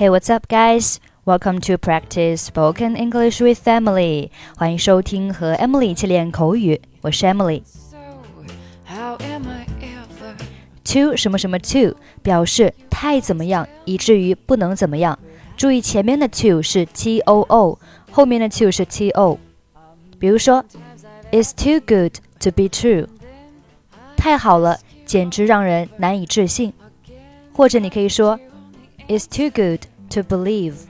Hey, what's up, guys? Welcome to practice spoken English with Emily. 欢迎收听和 Emily 一起练口语，我是 Emily. Too 什么什么 too 表示太怎么样，以至于不能怎么样。注意前面的 too 是 too， 后面的 too 是 to。比如说 ，It's too good to be true. 太好了，简直让人难以置信。或者你可以说。It's too good to believe.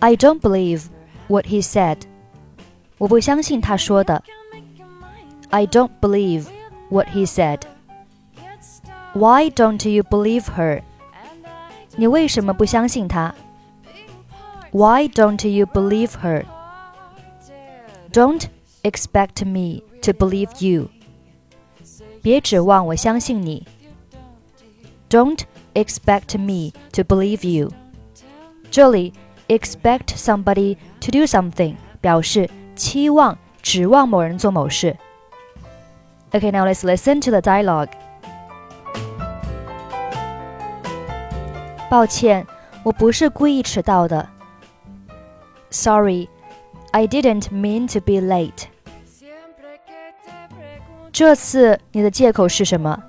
I don't believe what he said. 我不相信他说的。I don't believe what he said. Why don't you believe her? 你为什么不相信他？ Why don't you believe her? Don't expect me to believe you. 别指望我相信你。Don't expect me to believe you. 这里 expect somebody to do something 表示期望指望某人做某事。Okay, now let's listen to the dialogue. 抱歉，我不是故意迟到的。Sorry, I didn't mean to be late. 这次你的借口是什么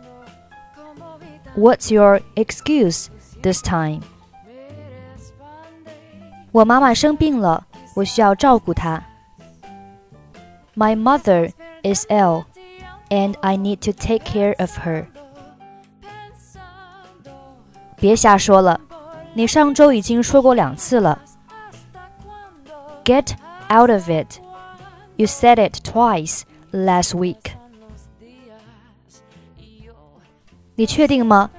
？What's your excuse this time? 我妈妈生病了，我需要照顾她。My mother is ill, and I need to take care of her. 别瞎说了，你上周已经说过2次了。Get out of it. You said it twice last week.你确定吗？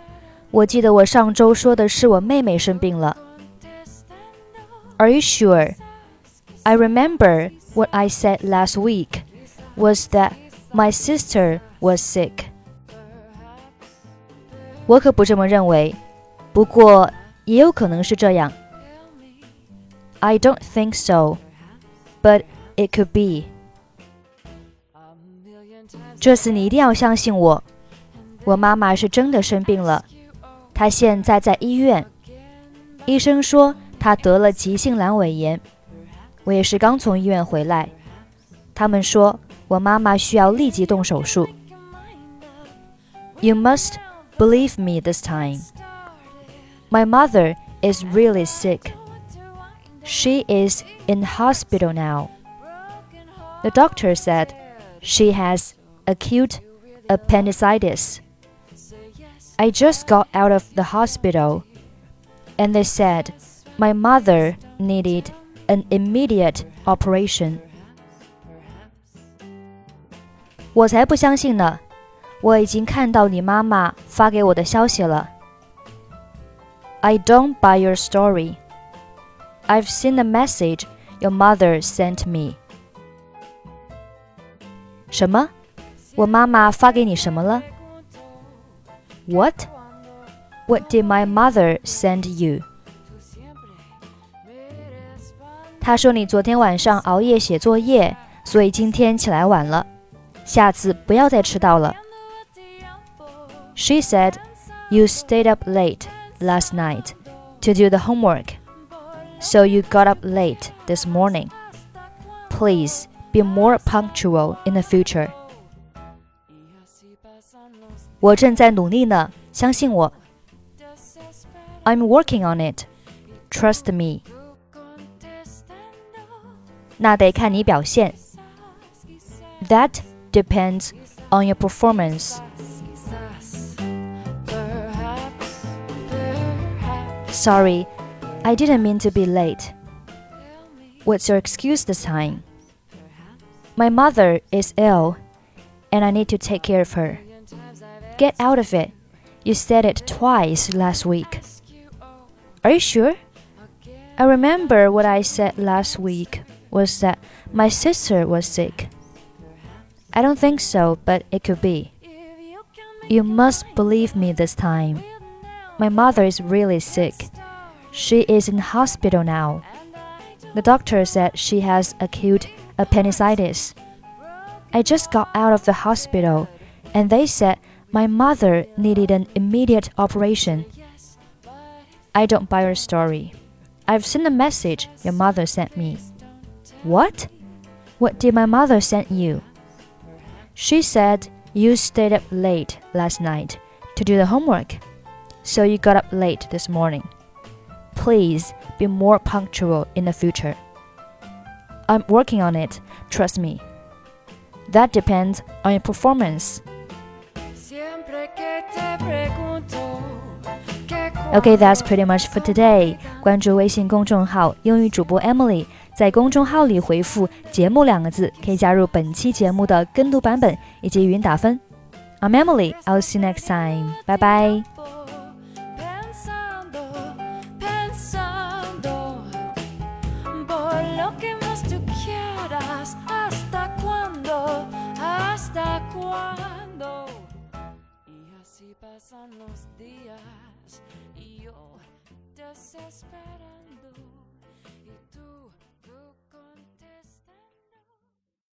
我记得我上周说的是我妹妹生病了。Are you sure? I remember what I said last week was that my sister was sick. 我可不这么认为，不过也有可能是这样。I don't think so, but it could be. 这次你一定要相信我。我妈妈是真的生病了，她现在在医院。医生说她得了急性阑尾炎。我也是刚从医院回来。他们说我妈妈需要立即动手术。You must believe me this time. My mother is really sick. She is in hospital now. The doctor said she has acute appendicitis.I just got out of the hospital, and they said my mother needed an immediate operation. 我才不相信呢！我已经看到你妈妈发给我的消息了。I don't buy your story. I've seen the message your mother sent me. 什么？我妈妈发给你什么了？What did my mother send you? 她说你昨天晚上熬夜写作业，所以今天起来晚了。下次不要再迟到了。She said you stayed up late last night to do the homework, so you got up late this morning. Please be more punctual in the future.我正在努力呢，相信我。I'm working on it. Trust me. 那得看你表现。That depends on your performance. Sorry, I didn't mean to be late. What's your excuse this time? My mother is ill, and I need to take care of her.Get out of it. You said it twice last week. Are you sure? I remember what I said last week was that my sister was sick. I don't think so, but it could be. You must believe me this time. My mother is really sick. She is in hospital now. The doctor said she has acute appendicitis. I just got out of the hospital, and they said,My mother needed an immediate operation. I don't buy your story. I've seen a message your mother sent me. What? What did my mother send you? She said you stayed up late last night to do the homework, so you got up late this morning. Please be more punctual in the future. I'm working on it, trust me. That depends on your performance.Okay, that's pretty much for today. 关注微信公众号英语主播 Emily， 在公众号里回复节目两个字，可以加入本期节目的跟读版本以及语音打分。I'm Emily, I'll see you next time. Bye bye. Pasan los días y yo desesperado